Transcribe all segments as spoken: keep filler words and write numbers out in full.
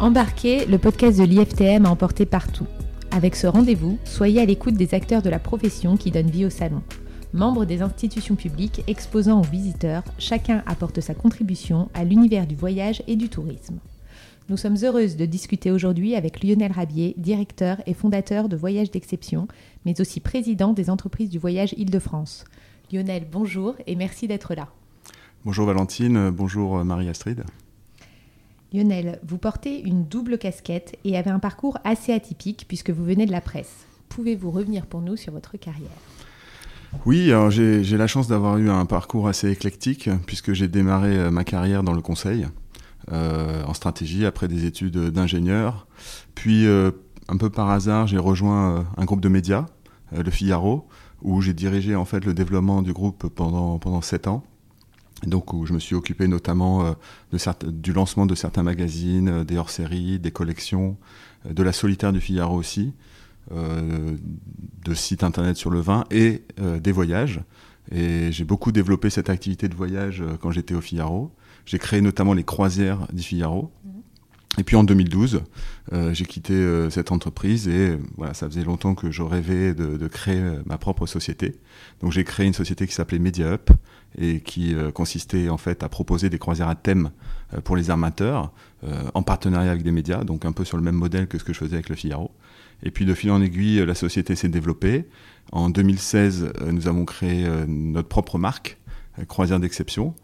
Embarquez, le podcast de l'I F T M à emporter partout. Avec ce rendez-vous, soyez à l'écoute des acteurs de la profession qui donnent vie au salon. Membres des institutions publiques, exposant aux visiteurs, chacun apporte sa contribution à l'univers du voyage et du tourisme. Nous sommes heureuses de discuter aujourd'hui avec Lionel Rabier, directeur et fondateur de Voyages d'Exception, mais aussi président des entreprises du voyage Île-de-France. Lionel, bonjour et merci d'être là. Bonjour Valentine, bonjour Marie-Astrid. Lionel, vous portez une double casquette et avez un parcours assez atypique puisque vous venez de la presse. Pouvez-vous revenir pour nous sur votre carrière ? Oui, alors j'ai, j'ai la chance d'avoir eu un parcours assez éclectique puisque j'ai démarré ma carrière dans le conseil, euh, en stratégie, après des études d'ingénieur. Puis, euh, un peu par hasard, j'ai rejoint un groupe de médias, euh, le Figaro, où j'ai dirigé en fait le développement du groupe pendant, pendant sept ans. Donc, où je me suis occupé notamment euh, de certes, du lancement de certains magazines, euh, des hors-séries, des collections, euh, de la solitaire du Figaro aussi, euh, de sites internet sur le vin et euh, des voyages. Et j'ai beaucoup développé cette activité de voyage euh, quand j'étais au Figaro. J'ai créé notamment les Croisières du Figaro. Mmh. Et puis en deux mille douze, euh, j'ai quitté euh, cette entreprise et euh, voilà, ça faisait longtemps que je rêvais de, de créer euh, ma propre société. Donc j'ai créé une société qui s'appelait MediaUp et qui euh, consistait en fait à proposer des croisières à thème euh, pour les armateurs euh, en partenariat avec des médias, donc un peu sur le même modèle que ce que je faisais avec le Figaro. Et puis de fil en aiguille, la société s'est développée. En deux mille seize, euh, nous avons créé euh, notre propre marque, euh, Croisières d'Exception,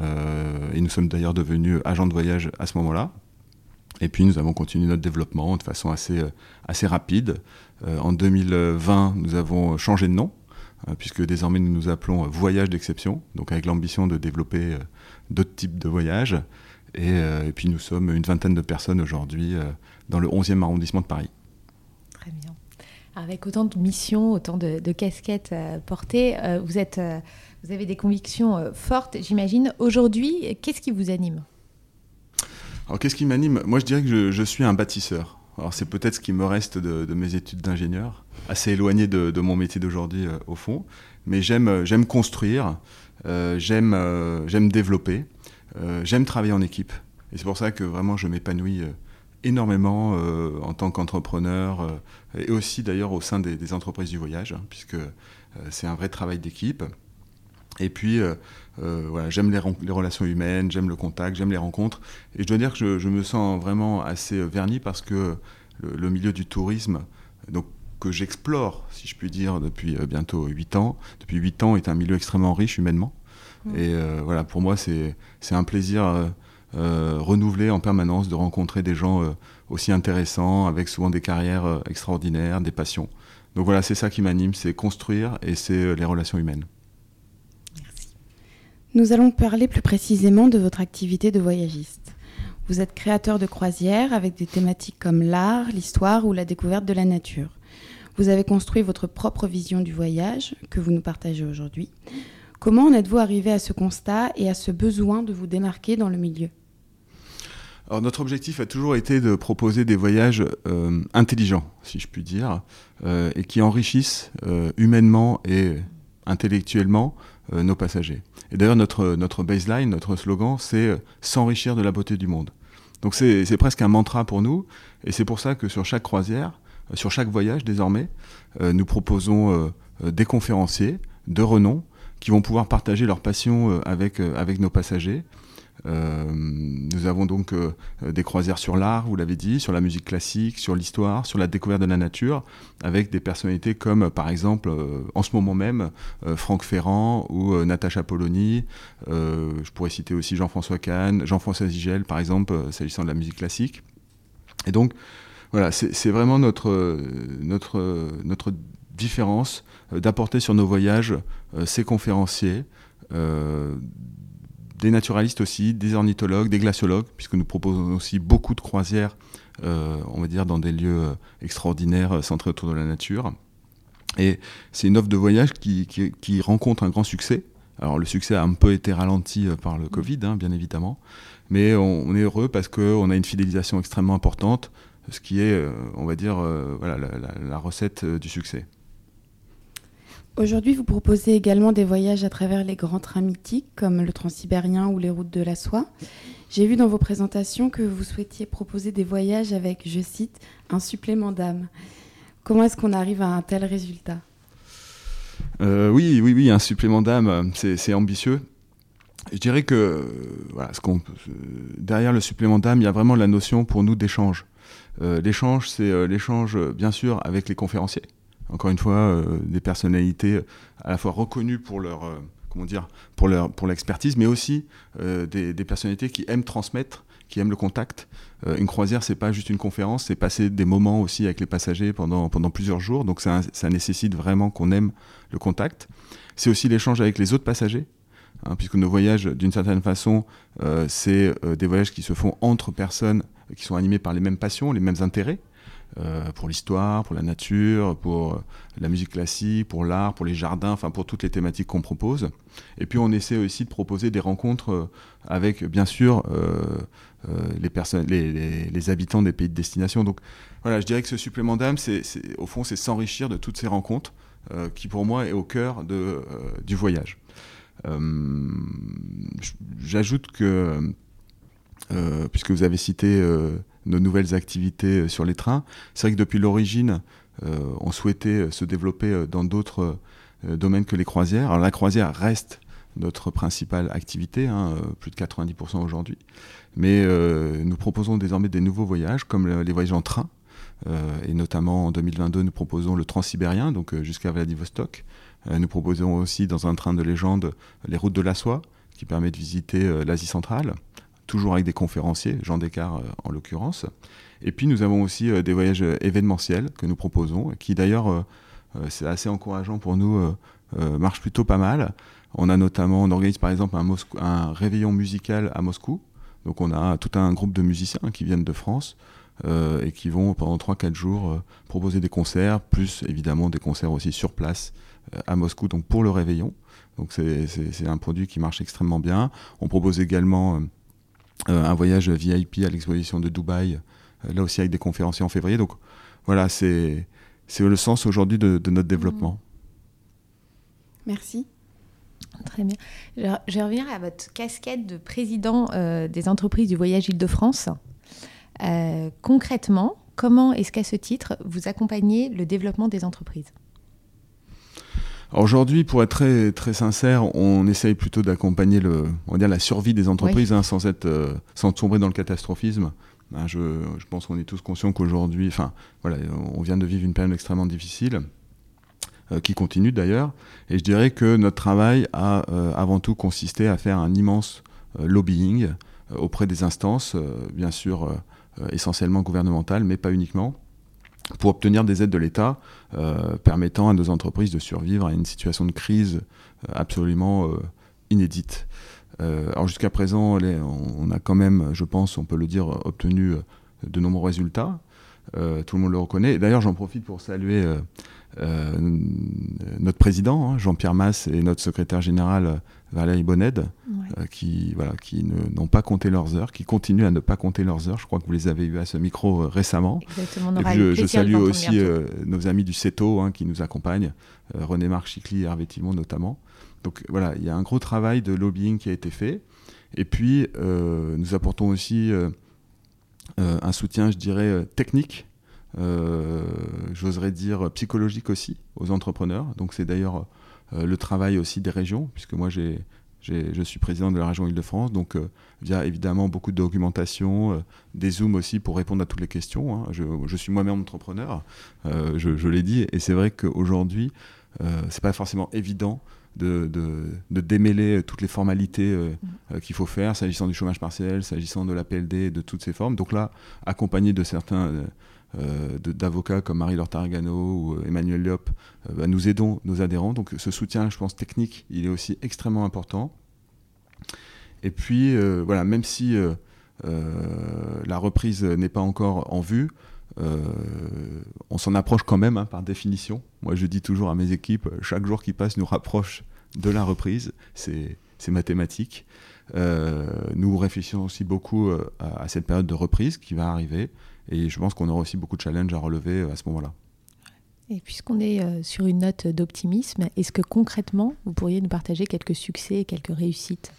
euh, et nous sommes d'ailleurs devenus agents de voyage à ce moment-là. Et puis nous avons continué notre développement de façon assez, assez rapide. Euh, en deux mille vingt, nous avons changé de nom, euh, puisque désormais nous nous appelons Voyages d'Exception, donc avec l'ambition de développer euh, d'autres types de voyages. Et, euh, et puis nous sommes une vingtaine de personnes aujourd'hui euh, dans le onzième arrondissement de Paris. Très bien. Avec autant de missions, autant de, de casquettes euh, portées, euh, vous, êtes, euh, vous avez des convictions euh, fortes, j'imagine. Aujourd'hui, qu'est-ce qui vous anime ? Alors, qu'est-ce qui m'anime ? Moi, je dirais que je, je suis un bâtisseur. Alors, c'est peut-être ce qui me reste de, de mes études d'ingénieur, assez éloigné de, de mon métier d'aujourd'hui, euh, au fond. Mais j'aime, j'aime construire, euh, j'aime, euh, j'aime développer, euh, j'aime travailler en équipe. Et c'est pour ça que vraiment, je m'épanouis euh, énormément euh, en tant qu'entrepreneur euh, et aussi, d'ailleurs, au sein des, des entreprises du voyage, hein, puisque euh, c'est un vrai travail d'équipe. Et puis, euh, euh, voilà, j'aime les, ren- les relations humaines, j'aime le contact, j'aime les rencontres. Et je dois dire que je, je me sens vraiment assez verni parce que le, le milieu du tourisme, donc, que j'explore, si je puis dire, depuis bientôt huit ans, depuis huit ans, est un milieu extrêmement riche humainement. Mmh. Et euh, voilà, pour moi, c'est, c'est un plaisir euh, euh, renouvelé en permanence de rencontrer des gens euh, aussi intéressants, avec souvent des carrières euh, extraordinaires, des passions. Donc voilà, c'est ça qui m'anime, c'est construire et c'est euh, les relations humaines. Nous allons parler plus précisément de votre activité de voyagiste. Vous êtes créateur de croisières avec des thématiques comme l'art, l'histoire ou la découverte de la nature. Vous avez construit votre propre vision du voyage que vous nous partagez aujourd'hui. Comment en êtes-vous arrivé à ce constat et à ce besoin de vous démarquer dans le milieu ? Alors, notre objectif a toujours été de proposer des voyages euh, intelligents, si je puis dire, euh, et qui enrichissent euh, humainement et intellectuellement euh, nos passagers. Et d'ailleurs, notre, notre baseline, notre slogan, c'est euh, « s'enrichir de la beauté du monde ». Donc c'est, c'est presque un mantra pour nous, et c'est pour ça que sur chaque croisière, euh, sur chaque voyage désormais, euh, nous proposons euh, euh, des conférenciers de renom qui vont pouvoir partager leur passion euh, avec, euh, avec nos passagers. Euh, nous avons donc euh, des croisières sur l'art, vous l'avez dit, sur la musique classique, sur l'histoire, sur la découverte de la nature, avec des personnalités comme euh, par exemple euh, en ce moment même euh, Franck Ferrand ou euh, Natacha Polony, euh, je pourrais citer aussi Jean-François Kahn, Jean-François Sigel par exemple, euh, s'agissant de la musique classique. Et donc voilà, c'est, c'est vraiment notre, notre, notre différence euh, d'apporter sur nos voyages euh, ces conférenciers, euh, des naturalistes aussi, des ornithologues, des glaciologues, puisque nous proposons aussi beaucoup de croisières, euh, on va dire, dans des lieux extraordinaires, centrés autour de la nature. Et c'est une offre de voyage qui, qui, qui rencontre un grand succès. Alors le succès a un peu été ralenti par le Covid, hein, bien évidemment, mais on, on est heureux parce qu'on a une fidélisation extrêmement importante, ce qui est, on va dire, euh, voilà, la, la, la recette du succès. Aujourd'hui, vous proposez également des voyages à travers les grands trains mythiques, comme le Transsibérien ou les routes de la soie. J'ai vu dans vos présentations que vous souhaitiez proposer des voyages avec, je cite, « un supplément d'âme ». Comment est-ce qu'on arrive à un tel résultat ? euh, oui, oui, oui, un supplément d'âme, c'est, c'est ambitieux. Je dirais que voilà, ce qu'on, derrière le supplément d'âme, il y a vraiment la notion pour nous d'échange. Euh, l'échange, c'est euh, l'échange, bien sûr, avec les conférenciers. Encore une fois, euh, des personnalités à la fois reconnues pour leur, euh, comment dire, pour leur, pour l'expertise, mais aussi euh, des, des personnalités qui aiment transmettre, qui aiment le contact. Euh, une croisière, c'est pas juste une conférence, c'est passer des moments aussi avec les passagers pendant, pendant plusieurs jours. Donc ça, ça nécessite vraiment qu'on aime le contact. C'est aussi l'échange avec les autres passagers, hein, puisque nos voyages, d'une certaine façon, euh, c'est euh, des voyages qui se font entre personnes euh, qui sont animées par les mêmes passions, les mêmes intérêts, euh, pour l'histoire, pour la nature, pour euh, la musique classique, pour l'art, pour les jardins, enfin pour toutes les thématiques qu'on propose. Et puis on essaie aussi de proposer des rencontres euh, avec, bien sûr, euh, euh, les, perso- les, les, les habitants des pays de destination. Donc voilà, je dirais que ce supplément d'âme, c'est, c'est, au fond, c'est s'enrichir de toutes ces rencontres euh, qui, pour moi, est au cœur de, euh, du voyage. Euh, j'ajoute que, euh, puisque vous avez cité euh, nos nouvelles activités sur les trains, c'est vrai que depuis l'origine, euh, on souhaitait se développer dans d'autres euh, domaines que les croisières. Alors la croisière reste notre principale activité, hein, plus de quatre-vingt-dix pour cent aujourd'hui, mais euh, nous proposons désormais des nouveaux voyages, comme les voyages en train, euh, et notamment en deux mille vingt-deux, nous proposons le Transsibérien, donc euh, jusqu'à Vladivostok. Nous proposons aussi, dans un train de légende, les routes de la soie, qui permet de visiter l'Asie centrale, toujours avec des conférenciers, Jean Descartes en l'occurrence. Et puis nous avons aussi des voyages événementiels que nous proposons, qui d'ailleurs, c'est assez encourageant pour nous, marchent plutôt pas mal. On a notamment, on organise par exemple un, Moscou, un réveillon musical à Moscou. Donc on a tout un groupe de musiciens qui viennent de France, Euh, et qui vont pendant trois quatre jours euh, proposer des concerts, plus évidemment des concerts aussi sur place euh, à Moscou, donc pour le réveillon. Donc c'est, c'est, c'est un produit qui marche extrêmement bien. On propose également euh, euh, un voyage V I P à l'exposition de Dubaï, euh, là aussi avec des conférenciers en février. Donc voilà, c'est, c'est le sens aujourd'hui de, de notre développement. Merci. Très bien. Je, je reviens à votre casquette de président euh, des entreprises du voyage Île-de-France. Euh, concrètement, comment est-ce qu'à ce titre, vous accompagnez le développement des entreprises ? Alors aujourd'hui, pour être très, très sincère, on essaye plutôt d'accompagner le, on va dire la survie des entreprises, oui. hein, sans, être, euh, sans sombrer dans le catastrophisme. Hein, je, je pense qu'on est tous conscients qu'aujourd'hui, enfin, voilà, on vient de vivre une période extrêmement difficile, euh, qui continue d'ailleurs. Et je dirais que notre travail a euh, avant tout consisté à faire un immense euh, lobbying euh, auprès des instances, euh, bien sûr... Euh, essentiellement gouvernementale, mais pas uniquement, pour obtenir des aides de l'État euh, permettant à nos entreprises de survivre à une situation de crise absolument euh, inédite. Euh, alors jusqu'à présent, les, on a quand même, je pense, on peut le dire, obtenu de nombreux résultats. Euh, tout le monde le reconnaît. Et d'ailleurs, j'en profite pour saluer euh, euh, notre président, hein, Jean-Pierre Masse, et notre secrétaire général, Valérie Bonnède, ouais. euh, qui, voilà, qui ne, n'ont pas compté leurs heures, qui continuent à ne pas compter leurs heures. Je crois que vous les avez eues à ce micro euh, récemment. Exactement, on aura et puis, je, je salue aussi euh, nos amis du C E T O, hein, qui nous accompagnent, euh, René-Marc Chicli et Hervé Thibon notamment. Donc voilà, il y a un gros travail de lobbying qui a été fait. Et puis, euh, nous apportons aussi... Euh, Euh, un soutien, je dirais, euh, technique, euh, j'oserais dire psychologique aussi, aux entrepreneurs. Donc c'est d'ailleurs euh, le travail aussi des régions, puisque moi j'ai, j'ai, je suis président de la région Île-de-France, donc euh, via évidemment beaucoup de documentation, euh, des Zooms aussi pour répondre à toutes les questions. Hein. Je, je suis moi-même entrepreneur, euh, je, je l'ai dit, et c'est vrai qu'aujourd'hui, euh, c'est pas forcément évident De, de, de démêler toutes les formalités euh, mmh. euh, qu'il faut faire, s'agissant du chômage partiel, s'agissant de la P L D, de toutes ces formes. Donc là, accompagné de certains euh, de, d'avocats comme Marie-Laure Targano ou euh, Emmanuel Léop, euh, bah, nous aidons nos adhérents. Donc ce soutien, je pense, technique, il est aussi extrêmement important. Et puis, euh, voilà, même si euh, euh, la reprise n'est pas encore en vue, Euh, on s'en approche quand même, hein, par définition. Moi, je dis toujours à mes équipes, chaque jour qui passe nous rapproche de la reprise. C'est, c'est mathématique. Euh, nous réfléchissons aussi beaucoup euh, à, à cette période de reprise qui va arriver. Et je pense qu'on aura aussi beaucoup de challenges à relever euh, à ce moment-là. Et puisqu'on est sur une note d'optimisme, est-ce que concrètement, vous pourriez nous partager quelques succès et quelques réussites ?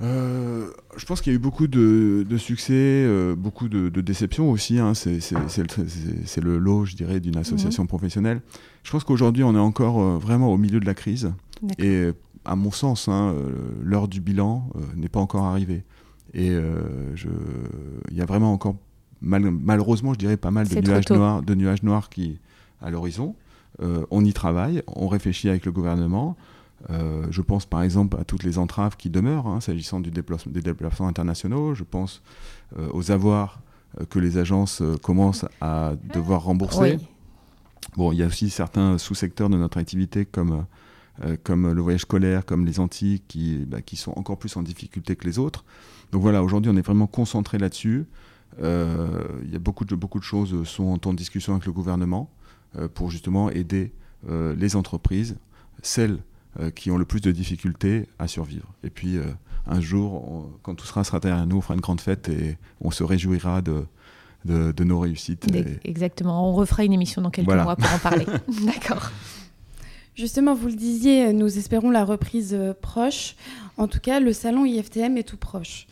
Euh, je pense qu'il y a eu beaucoup de, de succès, euh, beaucoup de, de déceptions aussi, hein. c'est, c'est, c'est, le, c'est, c'est le lot, je dirais, d'une association mmh. professionnelle. Je pense qu'aujourd'hui, on est encore euh, vraiment au milieu de la crise. D'accord. Et à mon sens, hein, euh, l'heure du bilan euh, n'est pas encore arrivée. Et euh, je, il y a vraiment encore, mal, malheureusement, je dirais, pas mal de nuages, noirs, de nuages noirs qui, à l'horizon. Euh, on y travaille, on réfléchit avec le gouvernement. Euh, je pense par exemple à toutes les entraves qui demeurent, hein, s'agissant du déplace- des déplacements internationaux. Je pense euh, aux avoirs euh, que les agences euh, commencent à devoir rembourser. Oui. Bon, il y a aussi certains sous-secteurs de notre activité comme, euh, comme le voyage scolaire, comme les Antilles, qui, bah, qui sont encore plus en difficulté que les autres. Donc voilà, aujourd'hui on est vraiment concentré là-dessus. Euh, il y a beaucoup de, beaucoup de choses sont en discussion avec le gouvernement euh, pour justement aider euh, les entreprises, celles qui ont le plus de difficultés à survivre. Et puis, euh, un jour, on, quand tout sera, sera derrière nous, on fera une grande fête et on se réjouira de, de, de nos réussites. Et... Exactement. On refera une émission dans quelques voilà. mois pour en parler. D'accord. Justement, vous le disiez, nous espérons la reprise proche. En tout cas, le salon I F T M est tout proche.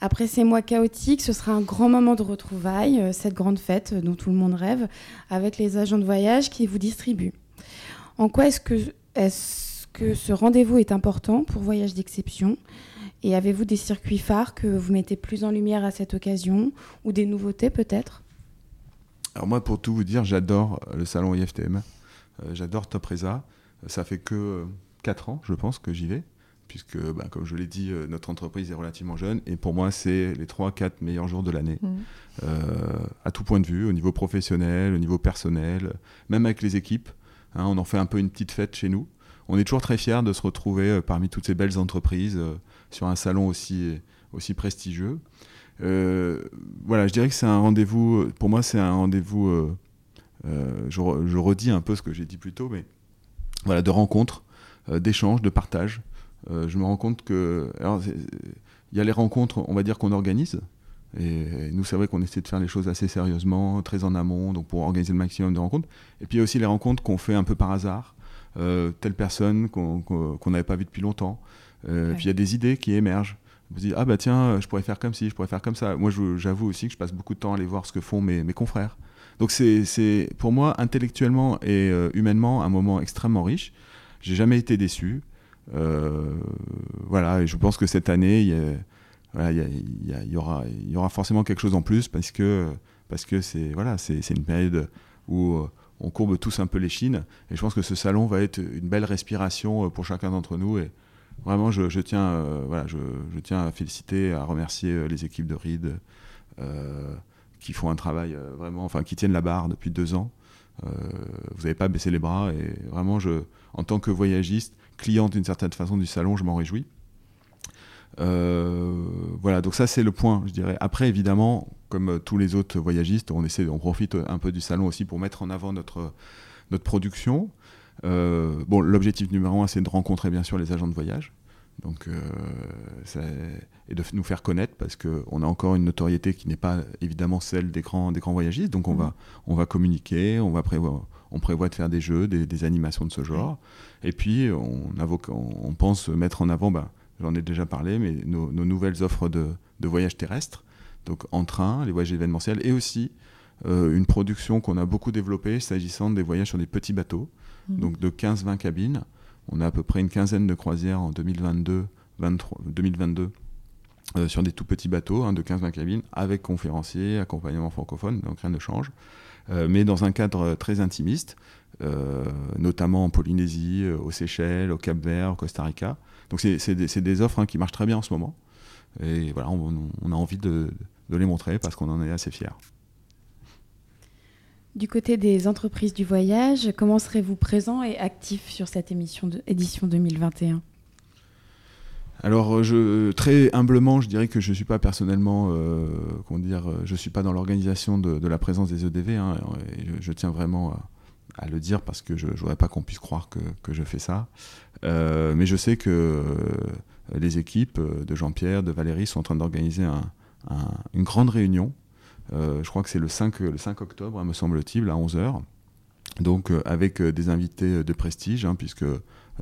Après ces mois chaotiques, ce sera un grand moment de retrouvailles, cette grande fête dont tout le monde rêve, avec les agents de voyage qui vous distribuent. En quoi est-ce que... Est-ce que ce rendez-vous est important pour Voyages d'Exception ? Et avez-vous des circuits phares que vous mettez plus en lumière à cette occasion, ou des nouveautés peut-être ? Alors moi, pour tout vous dire, j'adore le salon I F T M. Euh, j'adore Top Resa. Ça fait que quatre ans, je pense, que j'y vais, puisque, bah, comme je l'ai dit, notre entreprise est relativement jeune. Et pour moi, c'est les trois à quatre meilleurs jours de l'année, mmh. euh, à tout point de vue, au niveau professionnel, au niveau personnel, même avec les équipes. Hein, on en fait un peu une petite fête chez nous. On est toujours très fiers de se retrouver euh, parmi toutes ces belles entreprises euh, sur un salon aussi, aussi prestigieux. Euh, voilà, je dirais que c'est un rendez-vous, pour moi c'est un rendez-vous, euh, euh, je, re, je redis un peu ce que j'ai dit plus tôt, mais voilà, de rencontres, euh, d'échanges, de partages. Euh, je me rends compte que, alors il y a les rencontres, on va dire qu'on organise, et, et nous c'est vrai qu'on essaie de faire les choses assez sérieusement, très en amont, donc pour organiser le maximum de rencontres. Et puis il y a aussi les rencontres qu'on fait un peu par hasard, Euh, telle personne qu'on n'avait pas vue depuis longtemps. Euh, ouais. Puis il y a des idées qui émergent. On se dit, ah bah tiens, je pourrais faire comme ci, je pourrais faire comme ça. Moi, je, j'avoue aussi que je passe beaucoup de temps à aller voir ce que font mes, mes confrères. Donc c'est, c'est pour moi, intellectuellement et euh, humainement, un moment extrêmement riche. J'ai jamais été déçu. Euh, voilà, et je pense que cette année, il y, voilà, y, y, y, aura, y aura forcément quelque chose en plus parce que, parce que c'est, voilà, c'est, c'est une période où... Euh, on courbe tous un peu les chines et je pense que ce salon va être une belle respiration pour chacun d'entre nous et vraiment je, je, tiens, euh, voilà, je, je tiens à féliciter, à remercier les équipes de Reed euh, qui font un travail euh, vraiment, enfin qui tiennent la barre depuis deux ans. Euh, vous n'avez pas baissé les bras et vraiment je, en tant que voyagiste, client d'une certaine façon du salon, je m'en réjouis. Euh, voilà, donc ça c'est le point, je dirais. Après évidemment, comme tous les autres voyagistes, on essaie, on profite un peu du salon aussi pour mettre en avant notre notre production. Euh, bon, l'objectif numéro un, c'est de rencontrer bien sûr les agents de voyage, donc euh, ça, et de nous faire connaître parce que on a encore une notoriété qui n'est pas évidemment celle des grands des grands voyagistes. Donc on mmh. va on va communiquer, on va prévoir. On prévoit de faire des jeux, des, des animations de ce genre. Et puis on invoque, on, on pense mettre en avant. Bah, j'en ai déjà parlé, mais nos, nos nouvelles offres de, de voyages terrestres, donc en train, les voyages événementiels, et aussi euh, une production qu'on a beaucoup développée s'agissant des voyages sur des petits bateaux, mmh. donc de quinze à vingt cabines. On a à peu près une quinzaine de croisières en deux mille vingt-deux, vingt-trois, deux mille vingt-deux euh, sur des tout petits bateaux, hein, de quinze à vingt cabines, avec conférenciers, accompagnement francophone, donc rien ne change, euh, mais dans un cadre très intimiste, euh, notamment en Polynésie, euh, aux Seychelles, au Cap-Vert, au Costa Rica. Donc c'est, c'est, des, c'est des offres hein, qui marchent très bien en ce moment. Et voilà, on, on a envie de, de les montrer parce qu'on en est assez fiers. Du côté des entreprises du voyage, comment serez-vous présents et actifs sur cette émission de, édition deux mille vingt et un ? Alors je, très humblement, je dirais que je ne suis pas personnellement, euh, comment dire, je ne suis pas dans l'organisation de, de la présence des E D V. Hein, et je, je tiens vraiment à... à le dire parce que je ne voudrais pas qu'on puisse croire que, que je fais ça. Euh, mais je sais que euh, les équipes de Jean-Pierre, de Valérie sont en train d'organiser un, un, une grande réunion. Euh, je crois que c'est le cinq, le cinq octobre, hein, me semble-t-il, à onze heures. donc euh, avec des invités de prestige, hein, puisque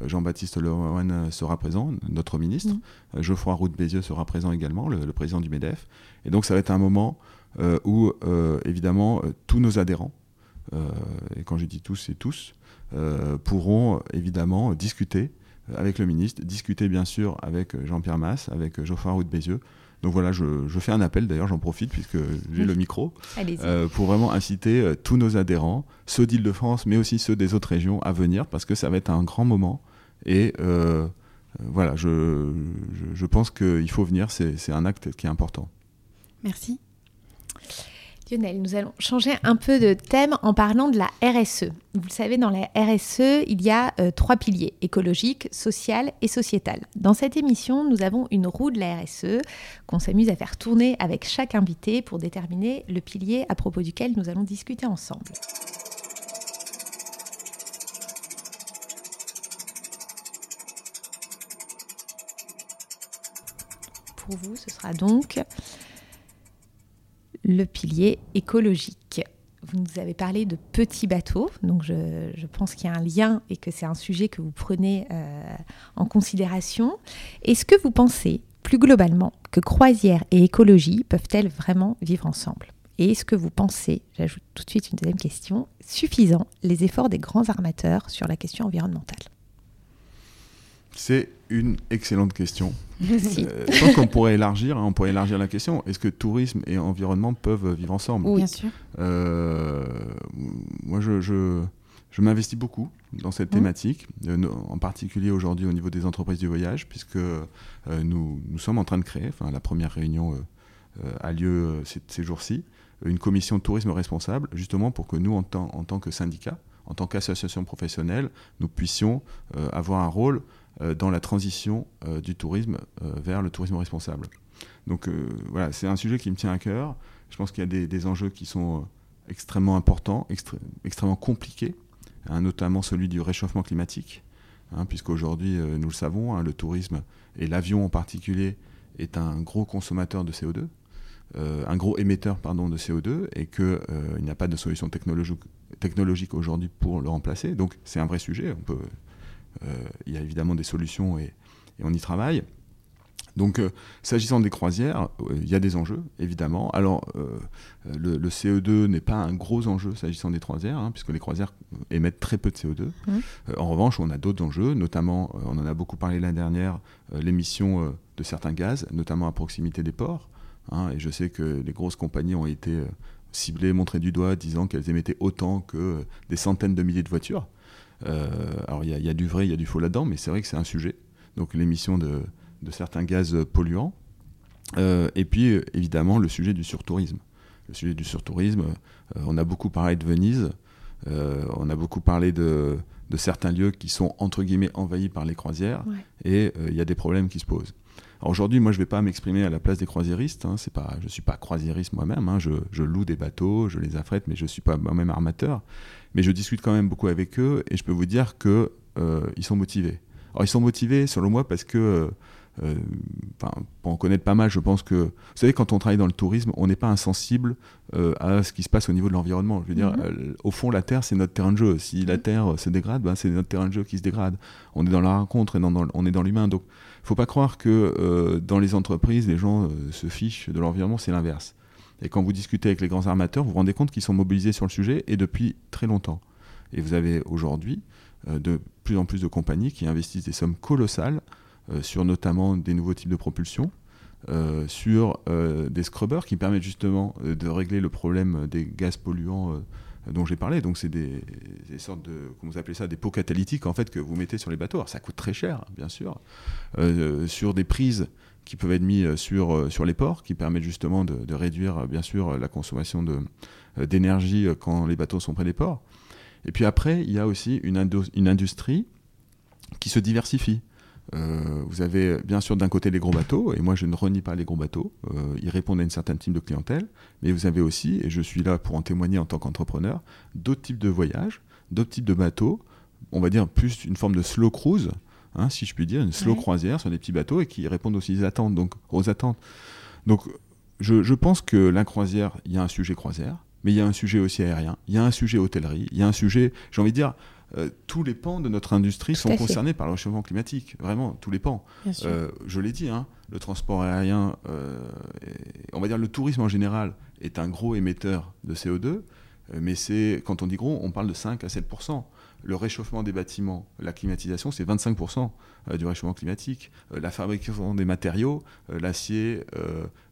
Jean-Baptiste Le Roux sera présent, notre ministre, mmh. Geoffroy Roux de Bézieux sera présent également, le, le président du MEDEF. Et donc ça va être un moment euh, où, euh, évidemment, tous nos adhérents, euh, et quand je dis tous, c'est tous, euh, pourront évidemment discuter avec le ministre, discuter bien sûr avec Jean-Pierre Masse, avec Geoffroy Roux de Bézieux. Donc voilà, je, je fais un appel, d'ailleurs j'en profite puisque j'ai le micro, euh, pour vraiment inciter euh, tous nos adhérents, ceux d'Île-de-France, mais aussi ceux des autres régions à venir, parce que ça va être un grand moment. Et euh, voilà, je, je, je pense qu'il faut venir, c'est, c'est un acte qui est important. Merci. Lionel, nous allons changer un peu de thème en parlant de la R S E. Vous le savez, dans la R S E, il y a euh, trois piliers, écologique, social et sociétal. Dans cette émission, nous avons une roue de la R S E qu'on s'amuse à faire tourner avec chaque invité pour déterminer le pilier à propos duquel nous allons discuter ensemble. Pour vous, ce sera donc... le pilier écologique. Vous nous avez parlé de petits bateaux, donc je, je pense qu'il y a un lien et que c'est un sujet que vous prenez euh, en considération. Est-ce que vous pensez, plus globalement, que croisière et écologie peuvent-elles vraiment vivre ensemble ? Et est-ce que vous pensez, j'ajoute tout de suite une deuxième question, suffisant les efforts des grands armateurs sur la question environnementale ? C'est une excellente question. Si. Euh, je pense qu'on pourrait élargir, hein, on pourrait élargir la question. Est-ce que tourisme et environnement peuvent vivre ensemble ? Oui, bien sûr. Euh, moi, je, je, je m'investis beaucoup dans cette thématique, mmh. en particulier aujourd'hui au niveau des entreprises du voyage, puisque euh, nous, nous sommes en train de créer, enfin, la première réunion euh, euh, a lieu euh, ces, ces jours-ci, une commission de tourisme responsable, justement pour que nous, en tant, en tant que syndicat, en tant qu'association professionnelle, nous puissions euh, avoir un rôle dans la transition euh, du tourisme euh, vers le tourisme responsable. Donc euh, voilà, c'est un sujet qui me tient à cœur. Je pense qu'il y a des, des enjeux qui sont euh, extrêmement importants, extré- extrêmement compliqués, hein, notamment celui du réchauffement climatique, hein, puisqu'aujourd'hui, euh, nous le savons, hein, le tourisme, et l'avion en particulier, est un gros consommateur de C O deux, euh, un gros émetteur pardon, de C O deux, et qu'il euh, n'y a pas de solution technologi- technologique aujourd'hui pour le remplacer. Donc c'est un vrai sujet, on peut... Il euh, y a évidemment des solutions et, et on y travaille. Donc, euh, s'agissant des croisières, il euh, y a des enjeux, évidemment. Alors, euh, le, le C O deux n'est pas un gros enjeu s'agissant des croisières, hein, puisque les croisières émettent très peu de C O deux. Mmh. Euh, en revanche, on a d'autres enjeux, notamment, euh, on en a beaucoup parlé l'année dernière, euh, l'émission euh, de certains gaz, notamment à proximité des ports. Hein, et je sais que les grosses compagnies ont été euh, ciblées, montrées du doigt, disant qu'elles émettaient autant que euh, des centaines de milliers de voitures. Euh, alors il y, y a du vrai, il y a du faux là-dedans, mais c'est vrai que c'est un sujet, donc l'émission de, de certains gaz polluants, euh, et puis évidemment le sujet du surtourisme. Le sujet du surtourisme, euh, on a beaucoup parlé de Venise, euh, on a beaucoup parlé de, de certains lieux qui sont entre guillemets envahis par les croisières, ouais. et il euh, y a des problèmes qui se posent. Alors aujourd'hui, moi je ne vais pas m'exprimer à la place des croisiéristes, hein, c'est pas, je ne suis pas croisiériste moi-même, hein, je, je loue des bateaux, je les affrète, mais je ne suis pas moi-même armateur. Mais je discute quand même beaucoup avec eux et je peux vous dire qu'ils euh, sont motivés. Alors ils sont motivés, selon moi, parce que, euh, pour en connaître pas mal, je pense que... Vous savez, quand on travaille dans le tourisme, on n'est pas insensible euh, à ce qui se passe au niveau de l'environnement. Je veux dire, mm-hmm. au fond, la Terre, c'est notre terrain de jeu. Si mm-hmm. la Terre se dégrade, ben, c'est notre terrain de jeu qui se dégrade. On est dans la rencontre et dans, dans, on est dans l'humain. Donc, il ne faut pas croire que euh, dans les entreprises, les gens euh, se fichent de l'environnement, c'est l'inverse. Et quand vous discutez avec les grands armateurs, vous vous rendez compte qu'ils sont mobilisés sur le sujet et depuis très longtemps. Et vous avez aujourd'hui euh, de plus en plus de compagnies qui investissent des sommes colossales euh, sur notamment des nouveaux types de propulsion, euh, sur euh, des scrubbers qui permettent justement euh, de régler le problème des gaz polluants euh, dont j'ai parlé. Donc c'est des, des sortes de, comment vous appelez ça, des pots catalytiques en fait que vous mettez sur les bateaux. Alors ça coûte très cher, bien sûr, euh, sur des prises qui peuvent être mis sur, sur les ports, qui permettent justement de, de réduire, bien sûr, la consommation de, d'énergie quand les bateaux sont près des ports. Et puis après, il y a aussi une, indo- une industrie qui se diversifie. Euh, vous avez, bien sûr, d'un côté les gros bateaux, et moi, je ne renie pas les gros bateaux. Euh, ils répondent à une certaine type de clientèle, mais vous avez aussi, et je suis là pour en témoigner en tant qu'entrepreneur, d'autres types de voyages, d'autres types de bateaux, on va dire plus une forme de slow cruise, Hein, si je puis dire, une slow ouais. croisière sur des petits bateaux et qui répondent aussi aux attentes. Donc, aux attentes. donc je, je pense que la croisière, il y a un sujet croisière, mais il y a un sujet aussi aérien, il y a un sujet hôtellerie, il y a un sujet, j'ai envie de dire, euh, tous les pans de notre industrie sont concernés par le réchauffement climatique, vraiment, tous les pans. Euh, je l'ai dit, hein, le transport aérien, euh, et, on va dire le tourisme en général, est un gros émetteur de C O deux, euh, mais c'est, quand on dit gros, on parle de cinq à sept pour cent. Le réchauffement des bâtiments, la climatisation, c'est vingt-cinq pour cent du réchauffement climatique. La fabrication des matériaux, l'acier,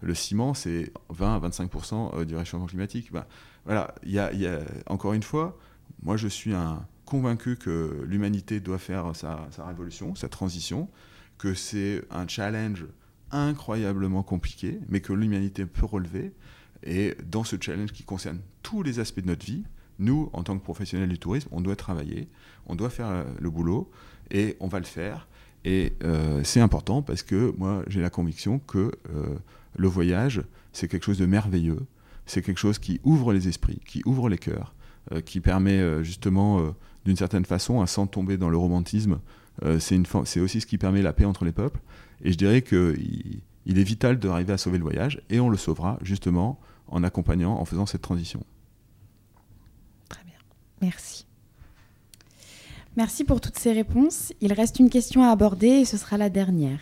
le ciment, c'est vingt à vingt-cinq pour cent du réchauffement climatique. Ben, voilà, y a, y a, encore une fois, moi je suis un convaincu que l'humanité doit faire sa, sa révolution, sa transition, que c'est un challenge incroyablement compliqué, mais que l'humanité peut relever. Et dans ce challenge qui concerne tous les aspects de notre vie, nous, en tant que professionnels du tourisme, on doit travailler, on doit faire le boulot et on va le faire. Et euh, c'est important parce que moi, j'ai la conviction que euh, le voyage, c'est quelque chose de merveilleux. C'est quelque chose qui ouvre les esprits, qui ouvre les cœurs, euh, qui permet euh, justement, euh, d'une certaine façon, à sans tomber dans le romantisme, euh, c'est, une fa- c'est aussi ce qui permet la paix entre les peuples. Et je dirais qu'il il est vital d'arriver à sauver le voyage et on le sauvera justement en accompagnant, en faisant cette transition. Merci. Merci pour toutes ces réponses. Il reste une question à aborder et ce sera la dernière.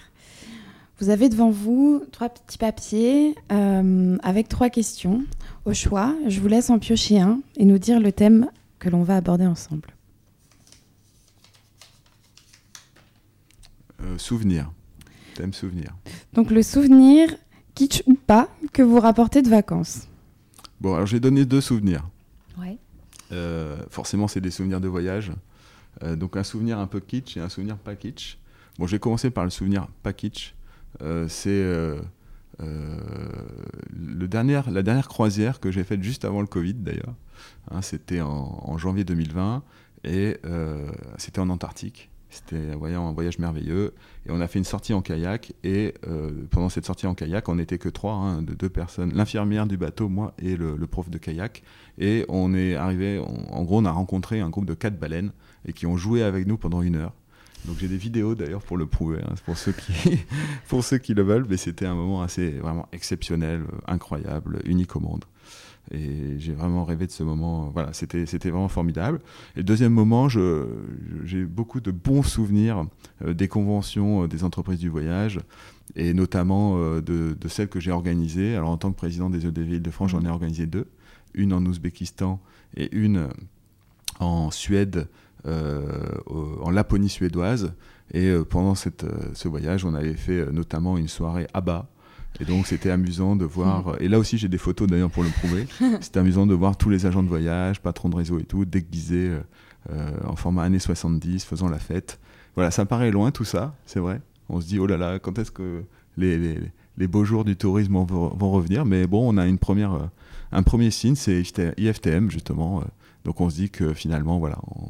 Vous avez devant vous trois petits papiers euh, avec trois questions. Au choix, je vous laisse en piocher un et nous dire le thème que l'on va aborder ensemble. Euh, souvenir. Thème souvenir. Donc le souvenir, kitsch ou pas, que vous rapportez de vacances. Bon, alors j'ai donné deux souvenirs. Ouais. Euh, forcément c'est des souvenirs de voyage, euh, donc un souvenir un peu kitsch et un souvenir pas kitsch. Bon, j'ai commencé par le souvenir pas kitsch, euh, c'est euh, euh, le dernier, la dernière croisière que j'ai faite juste avant le Covid d'ailleurs, hein, c'était en, en janvier deux mille vingt et euh, c'était en Antarctique, c'était voyant, un voyage merveilleux et on a fait une sortie en kayak et euh, pendant cette sortie en kayak on n'était que trois, hein, de deux personnes, l'infirmière du bateau, moi et le, le prof de kayak, et on est arrivé, on, en gros on a rencontré un groupe de quatre baleines et qui ont joué avec nous pendant une heure, donc j'ai des vidéos d'ailleurs pour le prouver, hein, pour, ceux qui, pour ceux qui le veulent, mais c'était un moment assez vraiment exceptionnel, incroyable, unique au monde. Et j'ai vraiment rêvé de ce moment. Voilà, c'était, c'était vraiment formidable. Et deuxième moment, je, je, j'ai beaucoup de bons souvenirs euh, des conventions euh, des entreprises du voyage et notamment euh, de, de celles que j'ai organisées. Alors, en tant que président des E D V Île-de-France, mmh. j'en ai organisé deux. Une en Ouzbékistan et une en Suède, euh, en Laponie suédoise. Et euh, pendant cette, euh, ce voyage, on avait fait euh, notamment une soirée ABBA. Et donc c'était amusant de voir, mmh. et là aussi j'ai des photos d'ailleurs pour le prouver, c'était amusant de voir tous les agents de voyage, patrons de réseau et tout, déguisés euh, en format années soixante-dix, faisant la fête. Voilà, ça paraît loin tout ça, c'est vrai. On se dit, oh là là, quand est-ce que les, les, les beaux jours du tourisme vont, vont revenir ? Mais bon, on a une première, euh, un premier signe, c'est I F T M justement. Euh, donc on se dit que finalement, voilà, on,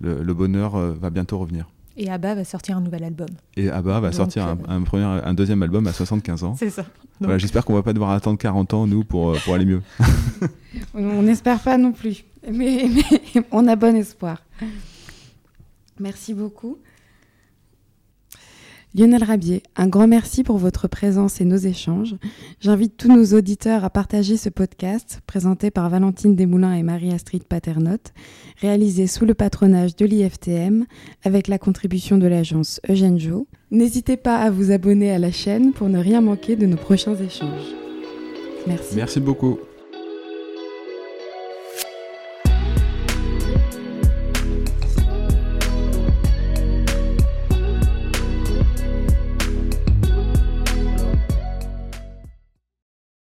le, le bonheur euh, va bientôt revenir. Et ABBA va sortir un nouvel album. Et ABBA va donc, sortir un, un, premier, un deuxième album à soixante-quinze ans. C'est ça. Donc... Voilà, j'espère qu'on ne va pas devoir attendre quarante ans, nous, pour, pour aller mieux. On n'espère pas non plus, mais, mais on a bon espoir. Merci beaucoup. Lionel Rabier, un grand merci pour votre présence et nos échanges. J'invite tous nos auditeurs à partager ce podcast présenté par Valentine Desmoulin et Marie-Astrid Paternotte, réalisé sous le patronage de l'I F T M avec la contribution de l'agence Eugène Jo. N'hésitez pas à vous abonner à la chaîne pour ne rien manquer de nos prochains échanges. Merci. Merci beaucoup.